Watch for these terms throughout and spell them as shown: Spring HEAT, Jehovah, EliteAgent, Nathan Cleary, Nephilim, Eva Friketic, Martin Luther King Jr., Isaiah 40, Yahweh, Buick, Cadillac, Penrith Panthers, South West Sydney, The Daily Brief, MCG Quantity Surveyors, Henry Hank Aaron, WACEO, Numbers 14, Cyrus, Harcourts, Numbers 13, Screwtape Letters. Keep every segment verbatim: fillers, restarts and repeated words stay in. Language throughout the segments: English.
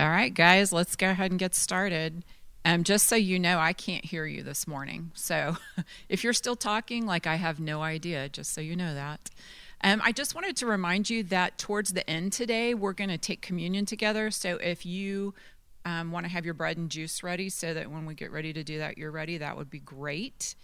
All right, guys, let's go ahead and get started. Um, just so you know, I can't hear you this morning. So if you're still talking, like I have no idea, just so you know that. Um, I just wanted to remind you that towards the end today, we're going to take communion together. So if you um, want to have your bread and juice ready so that when we get ready to do that, you're ready, that would be great.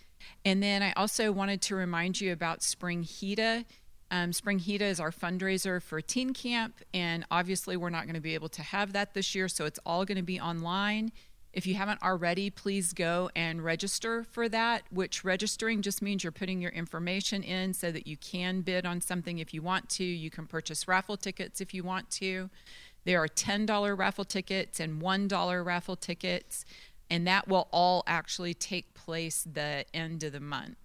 And then I also wanted to remind you about Spring HEAT. Um, Spring HEAT is our fundraiser for teen camp, and obviously we're not going to be able to have that this year, so it's all going to be online. If you haven't already, please go and register for that, which registering just means you're putting your information in so that you can bid on something if you want to. You can purchase raffle tickets if you want to. There are ten dollars raffle tickets and one dollar raffle tickets, and that will all actually take place the end of the month.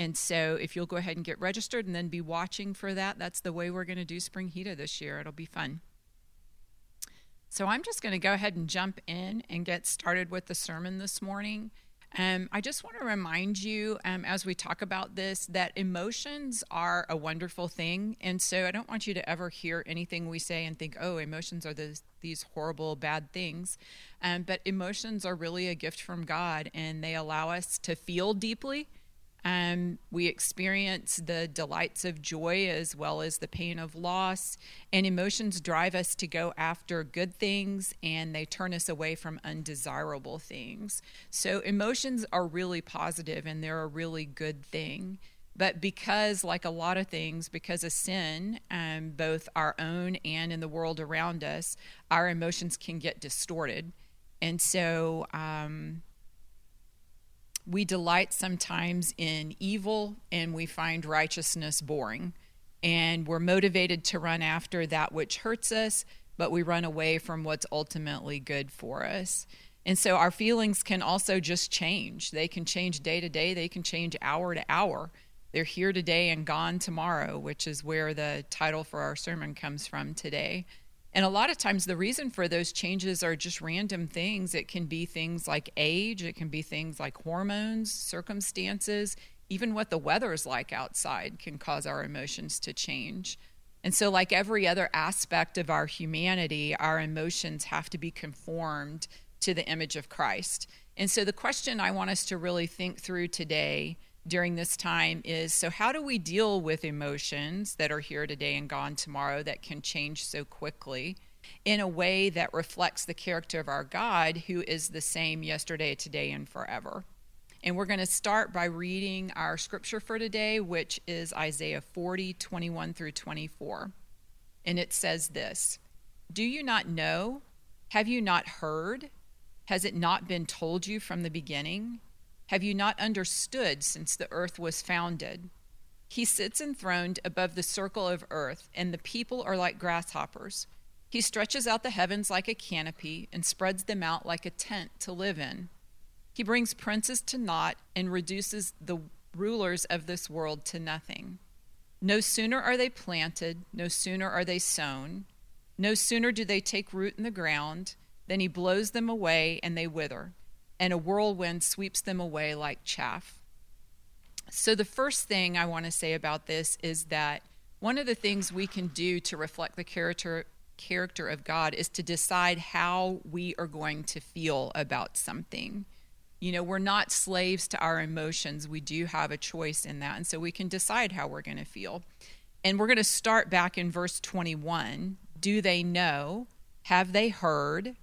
And so if you'll go ahead and get registered and then be watching for that, that's the way we're going to do Spring HEAT this year. It'll be fun. So I'm just going to go ahead and jump in and get started with the sermon this morning. Um, I just want to remind you um, as we talk about this that emotions are a wonderful thing. And so I don't want you to ever hear anything we say and think, oh, emotions are those, these horrible, bad things. Um, but emotions are really a gift from God, and they allow us to feel deeply. Um, we experience the delights of joy as well as the pain of loss, and emotions drive us to go after good things, and they turn us away from undesirable things. So emotions are really positive, and they're a really good thing. But because, like a lot of things, because of sin, um, both our own and in the world around us, our emotions can get distorted. And so, um, we delight sometimes in evil, and we find righteousness boring. And we're motivated to run after that which hurts us, but we run away from what's ultimately good for us. And so our feelings can also just change. They can change day to day. They can change hour to hour. They're here today and gone tomorrow, which is where the title for our sermon comes from today. And a lot of times the reason for those changes are just random things. It can be things like age. It can be things like hormones, circumstances. Even what the weather is like outside can cause our emotions to change. And so, like every other aspect of our humanity, our emotions have to be conformed to the image of Christ. And so the question I want us to really think through today during this time is, so how do we deal with emotions that are here today and gone tomorrow, that can change so quickly, in a way that reflects the character of our God, who is the same yesterday, today, and forever? And we're going to start by reading our scripture for today, which is Isaiah forty, twenty-one through twenty-four. And it says this: "Do you not know? Have you not heard? Has it not been told you from the beginning? Have you not understood since the earth was founded? He sits enthroned above the circle of earth, and the people are like grasshoppers. He stretches out the heavens like a canopy and spreads them out like a tent to live in. He brings princes to naught and reduces the rulers of this world to nothing. No sooner are they planted, no sooner are they sown, no sooner do they take root in the ground, than he blows them away and they wither, and a whirlwind sweeps them away like chaff." So the first thing I want to say about this is that one of the things we can do to reflect the character character of God is to decide how we are going to feel about something. You know, we're not slaves to our emotions. We do have a choice in that, and so we can decide how we're going to feel. And we're going to start back in verse twenty-one. Do they know? Have they heard?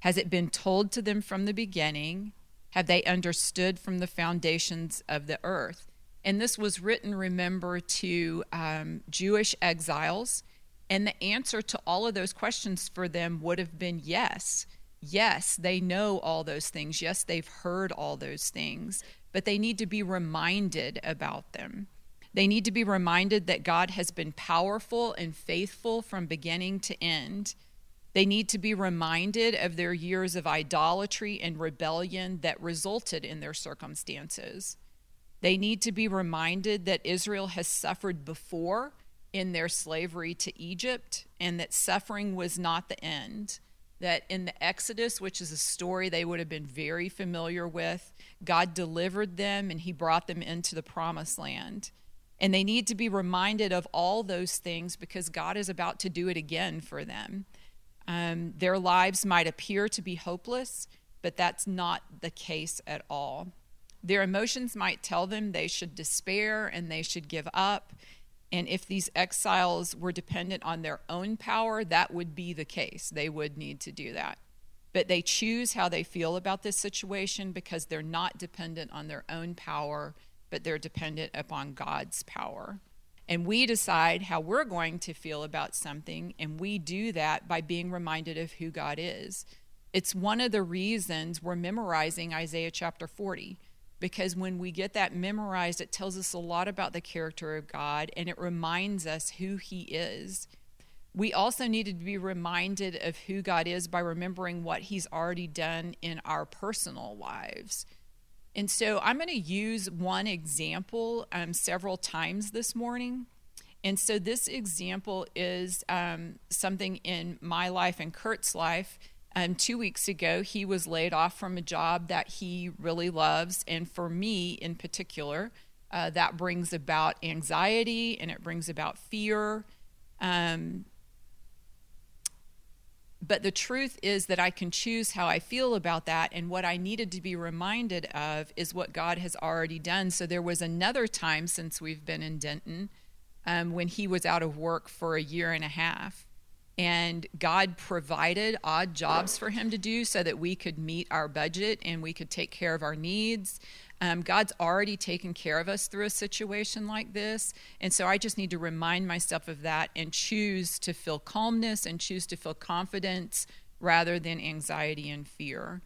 Has it been told to them from the beginning? Have they understood from the foundations of the earth? And this was written, remember, to um, Jewish exiles. And the answer to all of those questions for them would have been yes. Yes, they know all those things. Yes, they've heard all those things. But they need to be reminded about them. They need to be reminded that God has been powerful and faithful from beginning to end. They need to be reminded of their years of idolatry and rebellion that resulted in their circumstances. They need to be reminded that Israel has suffered before in their slavery to Egypt, and that suffering was not the end. That in the Exodus, which is a story they would have been very familiar with, God delivered them and he brought them into the promised land. And they need to be reminded of all those things because God is about to do it again for them. Um, their lives might appear to be hopeless, but that's not the case at all. Their emotions might tell them they should despair and they should give up. And if these exiles were dependent on their own power, that would be the case. They would need to do that. But they choose how they feel about this situation because they're not dependent on their own power, but they're dependent upon God's power. And we decide how we're going to feel about something, and we do that by being reminded of who God is. It's one of the reasons we're memorizing Isaiah chapter forty, because when we get that memorized, it tells us a lot about the character of God, and it reminds us who he is. We also needed to be reminded of who God is by remembering what he's already done in our personal lives. And so I'm going to use one example um, several times this morning. And so this example is um, something in my life and Kurt's life. Um, two weeks ago, he was laid off from a job that he really loves. And for me in particular, uh, that brings about anxiety and it brings about fear. Um, But the truth is that I can choose how I feel about that, and what I needed to be reminded of is what God has already done. So there was another time since we've been in Denton um, when he was out of work for a year and a half, and God provided odd jobs for him to do so that we could meet our budget and we could take care of our needs. Um, God's already taken care of us through a situation like this. And so I just need to remind myself of that and choose to feel calmness and choose to feel confidence rather than anxiety and fear.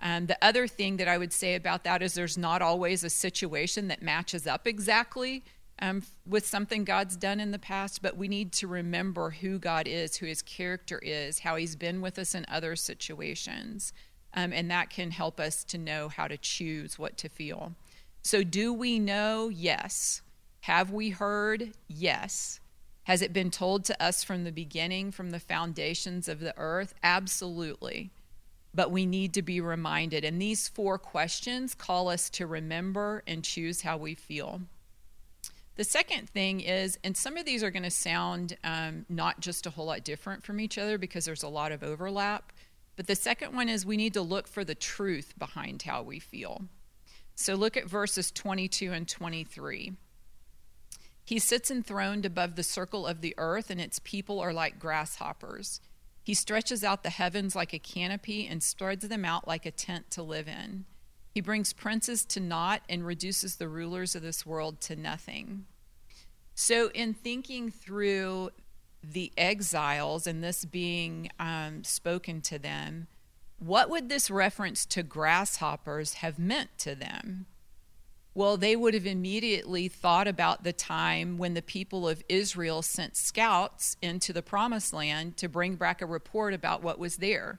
Um, the other thing that I would say about that is there's not always a situation that matches up exactly um, with something God's done in the past, but we need to remember who God is, who his character is, how he's been with us in other situations. Um, and that can help us to know how to choose what to feel. So do we know? Yes. Have we heard? Yes. Has it been told to us from the beginning, from the foundations of the earth? Absolutely. But we need to be reminded. And these four questions call us to remember and choose how we feel. The second thing is, and some of these are going to sound um, not just a whole lot different from each other because there's a lot of overlap. But the second one is we need to look for the truth behind how we feel. So look at verses twenty-two and twenty-three. He sits enthroned above the circle of the earth, and its people are like grasshoppers. He stretches out the heavens like a canopy and spreads them out like a tent to live in. He brings princes to naught and reduces the rulers of this world to nothing. So in thinking through the exiles and this being um, spoken to them, what would this reference to grasshoppers have meant to them? Well, they would have immediately thought about the time when the people of Israel sent scouts into the Promised Land to bring back a report about what was there.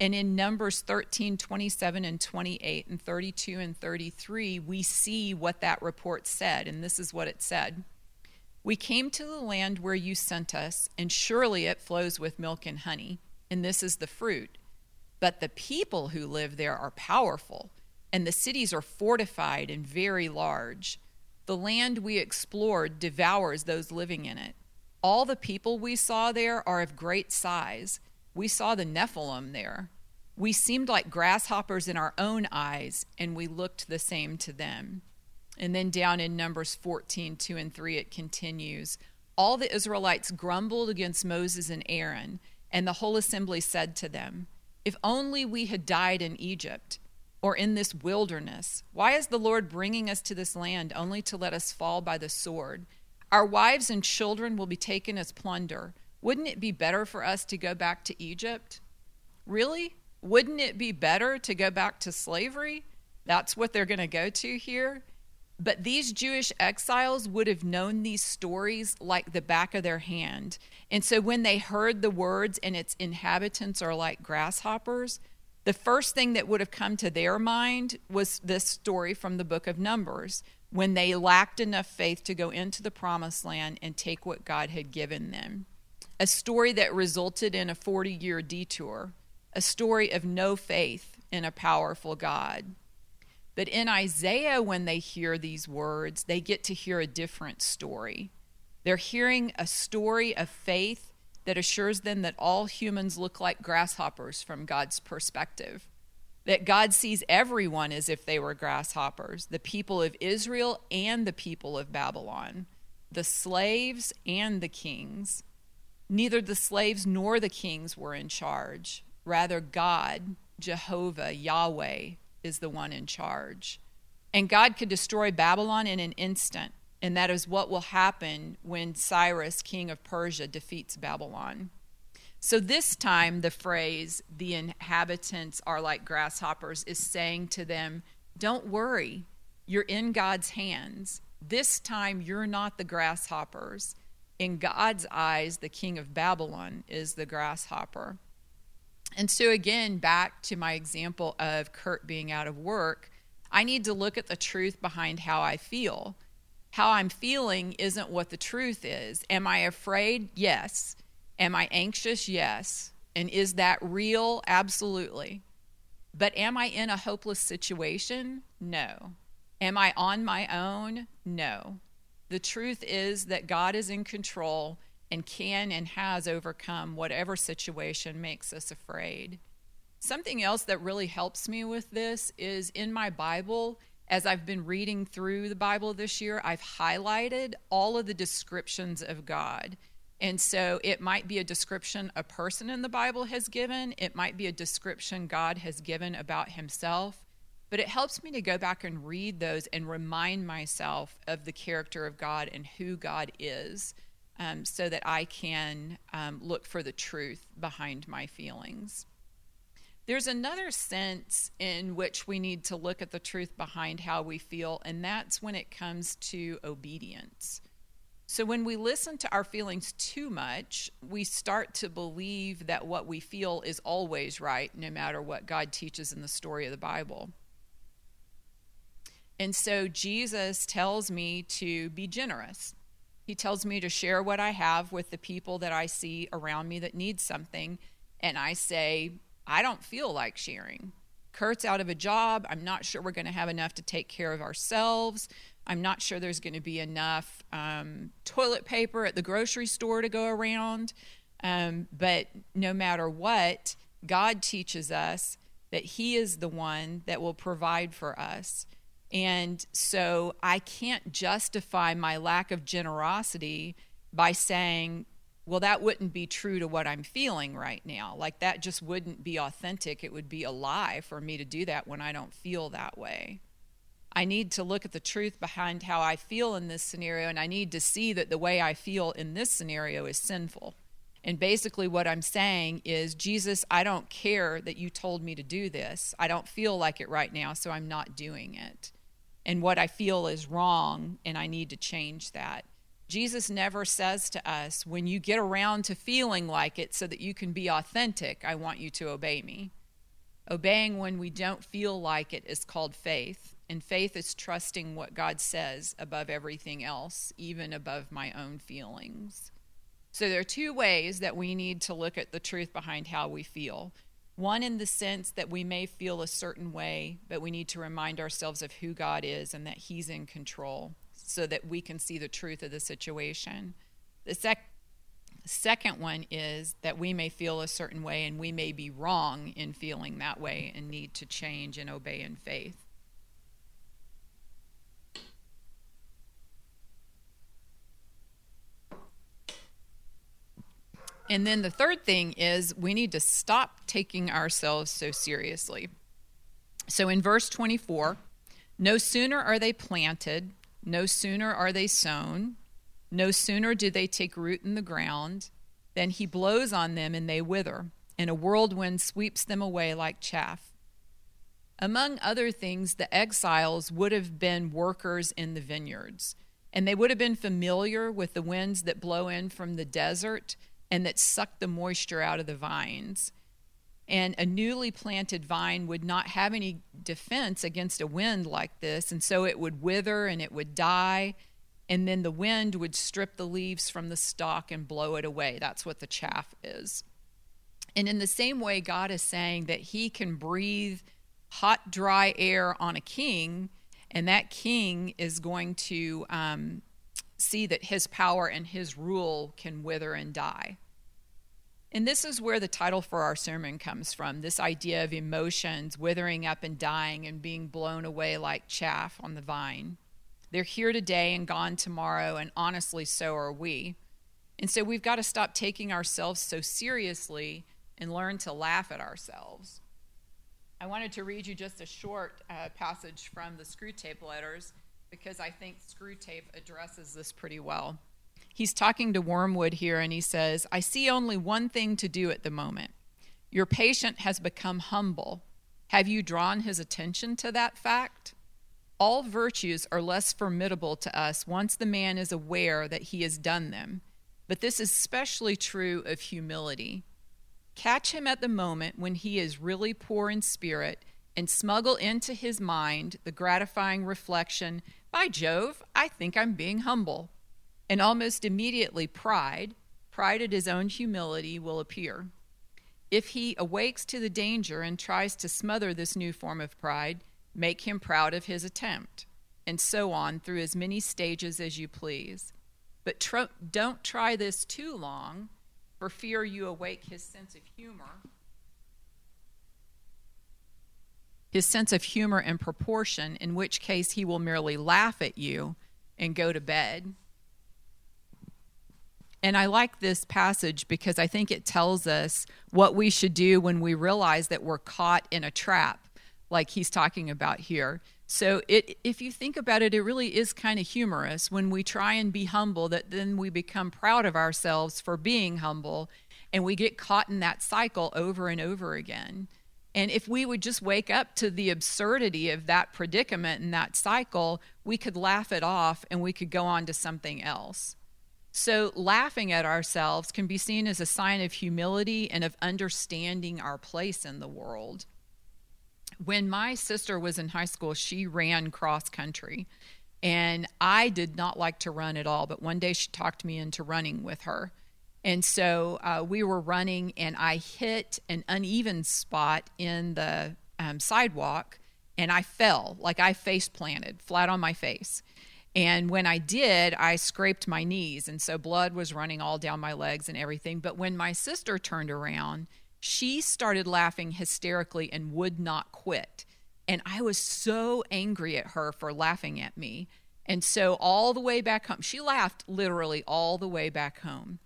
And in Numbers thirteen, twenty-seven, and twenty-eight, and thirty-two, and thirty-three, we see what that report said, and this is what it said. We came to the land where you sent us, and surely it flows with milk and honey, and this is the fruit. But the people who live there are powerful, and the cities are fortified and very large. The land we explored devours those living in it. All the people we saw there are of great size. We saw the Nephilim there. We seemed like grasshoppers in our own eyes, and we looked the same to them. And then down in Numbers fourteen, two and three, it continues. All the Israelites grumbled against Moses and Aaron, and the whole assembly said to them, if only we had died in Egypt or in this wilderness. Why is the Lord bringing us to this land only to let us fall by the sword? Our wives and children will be taken as plunder. Wouldn't it be better for us to go back to Egypt? Really? Wouldn't it be better to go back to slavery? That's what they're going to go to here. But these Jewish exiles would have known these stories like the back of their hand. And so when they heard the words, and its inhabitants are like grasshoppers, the first thing that would have come to their mind was this story from the book of Numbers, when they lacked enough faith to go into the Promised Land and take what God had given them. A story that resulted in a forty-year detour, a story of no faith in a powerful God. But in Isaiah, when they hear these words, they get to hear a different story. They're hearing a story of faith that assures them that all humans look like grasshoppers from God's perspective, that God sees everyone as if they were grasshoppers, the people of Israel and the people of Babylon, the slaves and the kings. Neither the slaves nor the kings were in charge. Rather, God, Jehovah, Yahweh, is the one in charge. And God could destroy Babylon in an instant, and that is what will happen when Cyrus, king of Persia, defeats Babylon. So this time, the phrase, the inhabitants are like grasshoppers, is saying to them, don't worry, you're in God's hands. This time, you're not the grasshoppers. In God's eyes, the king of Babylon is the grasshopper. And so again, back to my example of Kurt being out of work, I need to look at the truth behind how I feel. How I'm feeling isn't what the truth is. Am I afraid? Yes. Am I anxious? Yes. And is that real? Absolutely. But am I in a hopeless situation? No. Am I on my own? No. The truth is that God is in control and can and has overcome whatever situation makes us afraid. Something else that really helps me with this is in my Bible, as I've been reading through the Bible this year, I've highlighted all of the descriptions of God. And so it might be a description a person in the Bible has given. It might be a description God has given about himself. But it helps me to go back and read those and remind myself of the character of God and who God is, um, so that I can um, look for the truth behind my feelings. There's another sense in which we need to look at the truth behind how we feel, and that's when it comes to obedience. So when we listen to our feelings too much, we start to believe that what we feel is always right, no matter what God teaches in the story of the Bible. And so Jesus tells me to be generous. He tells me to share what I have with the people that I see around me that need something. And I say, I don't feel like sharing. Kurt's out of a job. I'm not sure we're going to have enough to take care of ourselves. I'm not sure there's going to be enough um, toilet paper at the grocery store to go around. Um, but no matter what, God teaches us that he is the one that will provide for us. And so I can't justify my lack of generosity by saying, well, that wouldn't be true to what I'm feeling right now. Like, that just wouldn't be authentic. It would be a lie for me to do that when I don't feel that way. I need to look at the truth behind how I feel in this scenario, and I need to see that the way I feel in this scenario is sinful. And basically what I'm saying is, Jesus, I don't care that you told me to do this. I don't feel like it right now, so I'm not doing it. And what I feel is wrong, and I need to change that. Jesus never says to us, when you get around to feeling like it so that you can be authentic, I want you to obey me. Obeying when we don't feel like it is called faith, and faith is trusting what God says above everything else, even above my own feelings. So there are two ways that we need to look at the truth behind how we feel. One, in the sense that we may feel a certain way, but we need to remind ourselves of who God is and that he's in control so that we can see the truth of the situation. The sec- second one is that we may feel a certain way and we may be wrong in feeling that way and need to change and obey in faith. And then the third thing is we need to stop taking ourselves so seriously. So in verse twenty-four, no sooner are they planted, no sooner are they sown, no sooner do they take root in the ground, than he blows on them and they wither, and a whirlwind sweeps them away like chaff. Among other things, the exiles would have been workers in the vineyards, and they would have been familiar with the winds that blow in from the desert and that sucked the moisture out of the vines. And a newly planted vine would not have any defense against a wind like this, and so it would wither and it would die, and then the wind would strip the leaves from the stalk and blow it away. That's what the chaff is. And in the same way, God is saying that he can breathe hot, dry air on a king, and that king is going to um, see that his power and his rule can wither and die. And this is where the title for our sermon comes from, this idea of emotions withering up and dying and being blown away like chaff on the vine. They're here today and gone tomorrow, and honestly, so are we. And so we've got to stop taking ourselves so seriously and learn to laugh at ourselves. I wanted to read you just a short uh, passage from the Screwtape Letters, because I think Screwtape addresses this pretty well. He's talking to Wormwood here, and he says, "I see only one thing to do at the moment. Your patient has become humble. Have you drawn his attention to that fact? All virtues are less formidable to us once the man is aware that he has done them, but this is especially true of humility. Catch him at the moment when he is really poor in spirit, and smuggle into his mind the gratifying reflection, 'By Jove, I think I'm being humble.' And almost immediately pride, pride at his own humility, will appear. If he awakes to the danger and tries to smother this new form of pride, make him proud of his attempt, and so on through as many stages as you please. But tro- don't try this too long, for fear you awake his sense of humor, his sense of humor and proportion, in which case he will merely laugh at you and go to bed." And I like this passage because I think it tells us what we should do when we realize that we're caught in a trap, like he's talking about here. So it, if you think about it, it really is kind of humorous when we try and be humble, that then we become proud of ourselves for being humble, and we get caught in that cycle over and over again. And if we would just wake up to the absurdity of that predicament and that cycle, we could laugh it off and we could go on to something else. So laughing at ourselves can be seen as a sign of humility and of understanding our place in the world. When my sister was in high school, she ran cross country, and I did not like to run at all, but one day she talked me into running with her. And so uh, we were running, and I hit an uneven spot in the um, sidewalk, and I fell, like I face planted, flat on my face. And when I did, I scraped my knees, and so blood was running all down my legs and everything. But when my sister turned around, she started laughing hysterically and would not quit. And I was so angry at her for laughing at me. And so all the way back home, she laughed literally all the way back home.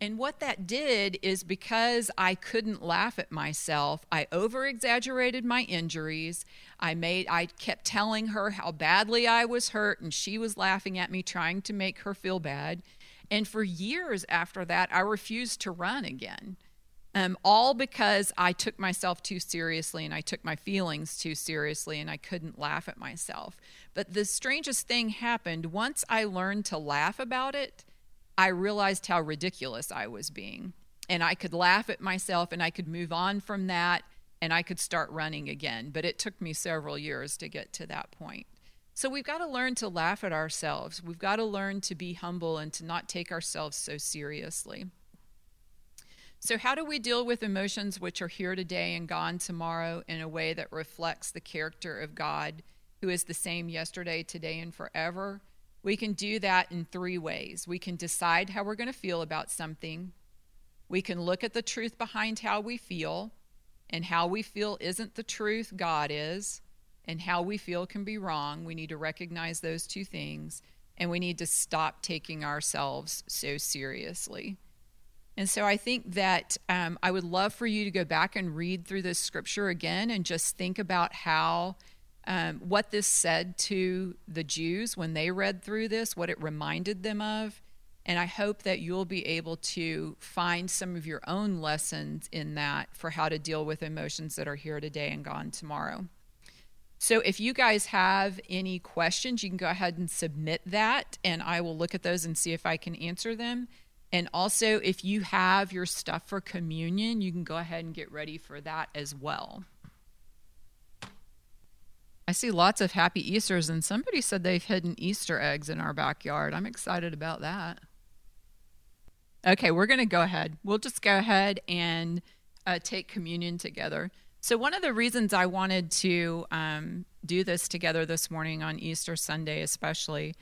And what that did is, because I couldn't laugh at myself, I over-exaggerated my injuries. I made, I kept telling her how badly I was hurt, and she was laughing at me, trying to make her feel bad. And for years after that, I refused to run again, um, all because I took myself too seriously, and I took my feelings too seriously, and I couldn't laugh at myself. But the strangest thing happened. Once I learned to laugh about it, I realized how ridiculous I was being, and I could laugh at myself, and I could move on from that, and I could start running again. But it took me several years to get to that point. So we've got to learn to laugh at ourselves. We've got to learn to be humble and to not take ourselves so seriously. So how do we deal with emotions which are here today and gone tomorrow in a way that reflects the character of God, who is the same yesterday, today, and forever? We can do that in three ways. We can decide how we're going to feel about something. We can look at the truth behind how we feel, and how we feel isn't the truth, God is, and how we feel can be wrong. We need to recognize those two things, and we need to stop taking ourselves so seriously. And so I think that um, I would love for you to go back and read through this scripture again and just think about how Um, what this said to the Jews when they read through this, what it reminded them of. And I hope that you'll be able to find some of your own lessons in that for how to deal with emotions that are here today and gone tomorrow. So if you guys have any questions, you can go ahead and submit that, and I will look at those and see if I can answer them. And also, if you have your stuff for communion, you can go ahead and get ready for that as well. I see lots of happy Easters, and somebody said they've hidden Easter eggs in our backyard. I'm excited about that. Okay, we're going to go ahead. We'll just go ahead and uh, take communion together. So one of the reasons I wanted to um, do this together this morning on Easter Sunday especially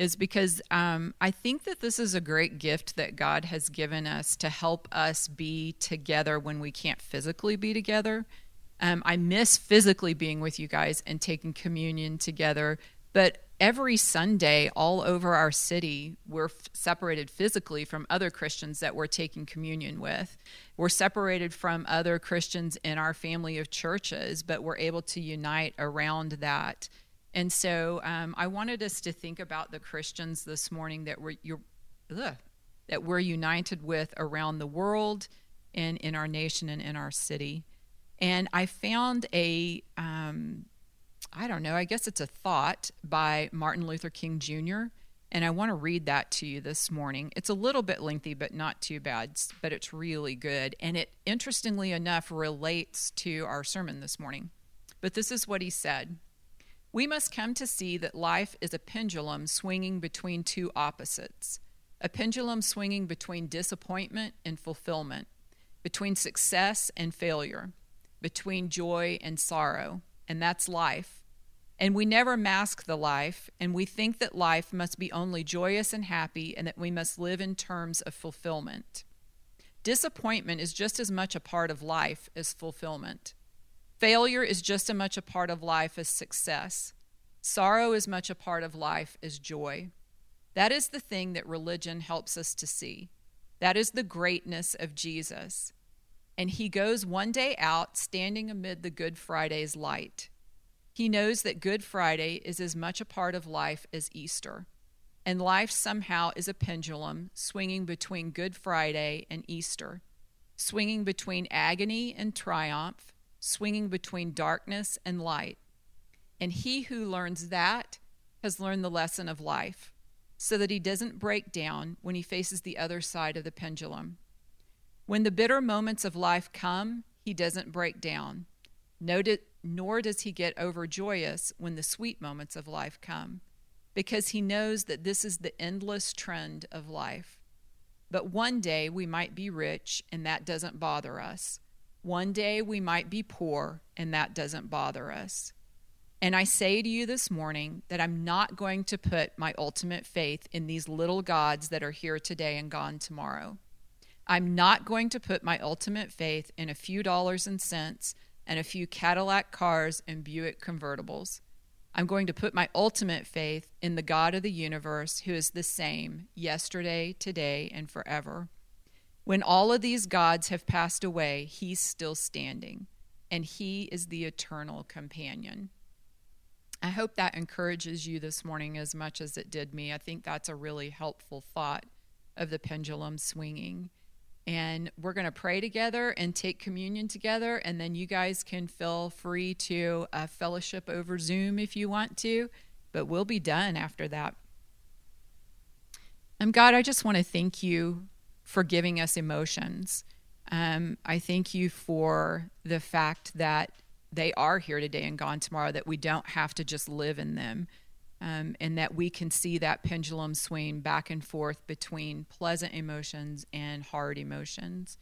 is because um, I think that this is a great gift that God has given us to help us be together when we can't physically be together. Um, I miss physically being with you guys and taking communion together, but every Sunday all over our city, we're f- separated physically from other Christians that we're taking communion with. We're separated from other Christians in our family of churches, but we're able to unite around that. And so um, I wanted us to think about the Christians this morning that we're, you're, ugh, that we're united with around the world and in our nation and in our city. And I found a, um, I don't know, I guess it's a thought by Martin Luther King Junior, and I want to read that to you this morning. It's a little bit lengthy, but not too bad, but it's really good. And it, interestingly enough, relates to our sermon this morning. But this is what he said. We must come to see that life is a pendulum swinging between two opposites, a pendulum swinging between disappointment and fulfillment, between success and failure, between joy and sorrow, and that's life. And we never mask the life, and we think that life must be only joyous and happy, and that we must live in terms of fulfillment. Disappointment is just as much a part of life as fulfillment. Failure is just as much a part of life as success. Sorrow is much a part of life as joy. That is the thing that religion helps us to see. That is the greatness of Jesus. And he goes one day out standing amid the Good Friday's light. He knows that Good Friday is as much a part of life as Easter. And life somehow is a pendulum swinging between Good Friday and Easter, swinging between agony and triumph, swinging between darkness and light. And he who learns that has learned the lesson of life, so that he doesn't break down when he faces the other side of the pendulum. When the bitter moments of life come, he doesn't break down, nor does he get overjoyous when the sweet moments of life come, because he knows that this is the endless trend of life. But one day we might be rich, and that doesn't bother us. One day we might be poor, and that doesn't bother us. And I say to you this morning that I'm not going to put my ultimate faith in these little gods that are here today and gone tomorrow. I'm not going to put my ultimate faith in a few dollars and cents and a few Cadillac cars and Buick convertibles. I'm going to put my ultimate faith in the God of the universe, who is the same yesterday, today, and forever. When all of these gods have passed away, he's still standing, and he is the eternal companion. I hope that encourages you this morning as much as it did me. I think that's a really helpful thought of the pendulum swinging. And we're going to pray together and take communion together, and then you guys can feel free to uh, fellowship over Zoom if you want to, but we'll be done after that. And God, I just want to thank you for giving us emotions. Um, I thank you for the fact that they are here today and gone tomorrow, that we don't have to just live in them, Um, and that we can see that pendulum swing back and forth between pleasant emotions and hard emotions.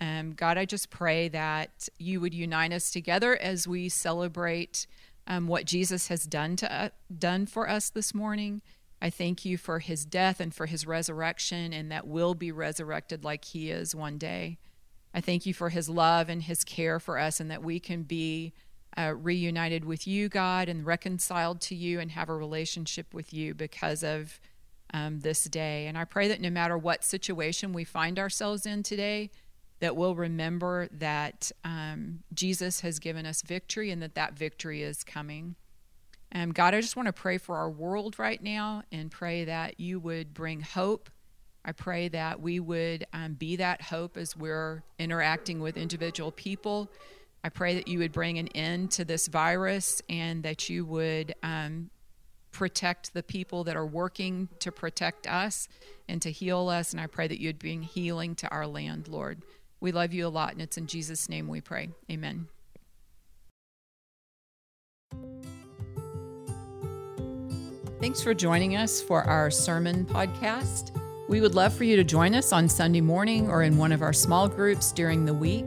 Um, God, I just pray that you would unite us together as we celebrate um, what Jesus has done to uh, done for us this morning. I thank you for his death and for his resurrection, and that we'll be resurrected like he is one day. I thank you for his love and his care for us, and that we can be Uh, reunited with you, God, and reconciled to you and have a relationship with you because of um, this day. And I pray that no matter what situation we find ourselves in today, that we'll remember that um, Jesus has given us victory, and that that victory is coming. Um, God, I just want to pray for our world right now and pray that you would bring hope. I pray that we would um, be that hope as we're interacting with individual people. I pray that you would bring an end to this virus, and that you would um, protect the people that are working to protect us and to heal us. And I pray that you'd bring healing to our land, Lord. We love you a lot, and it's in Jesus' name we pray. Amen. Thanks for joining us for our sermon podcast. We would love for you to join us on Sunday morning or in one of our small groups during the week.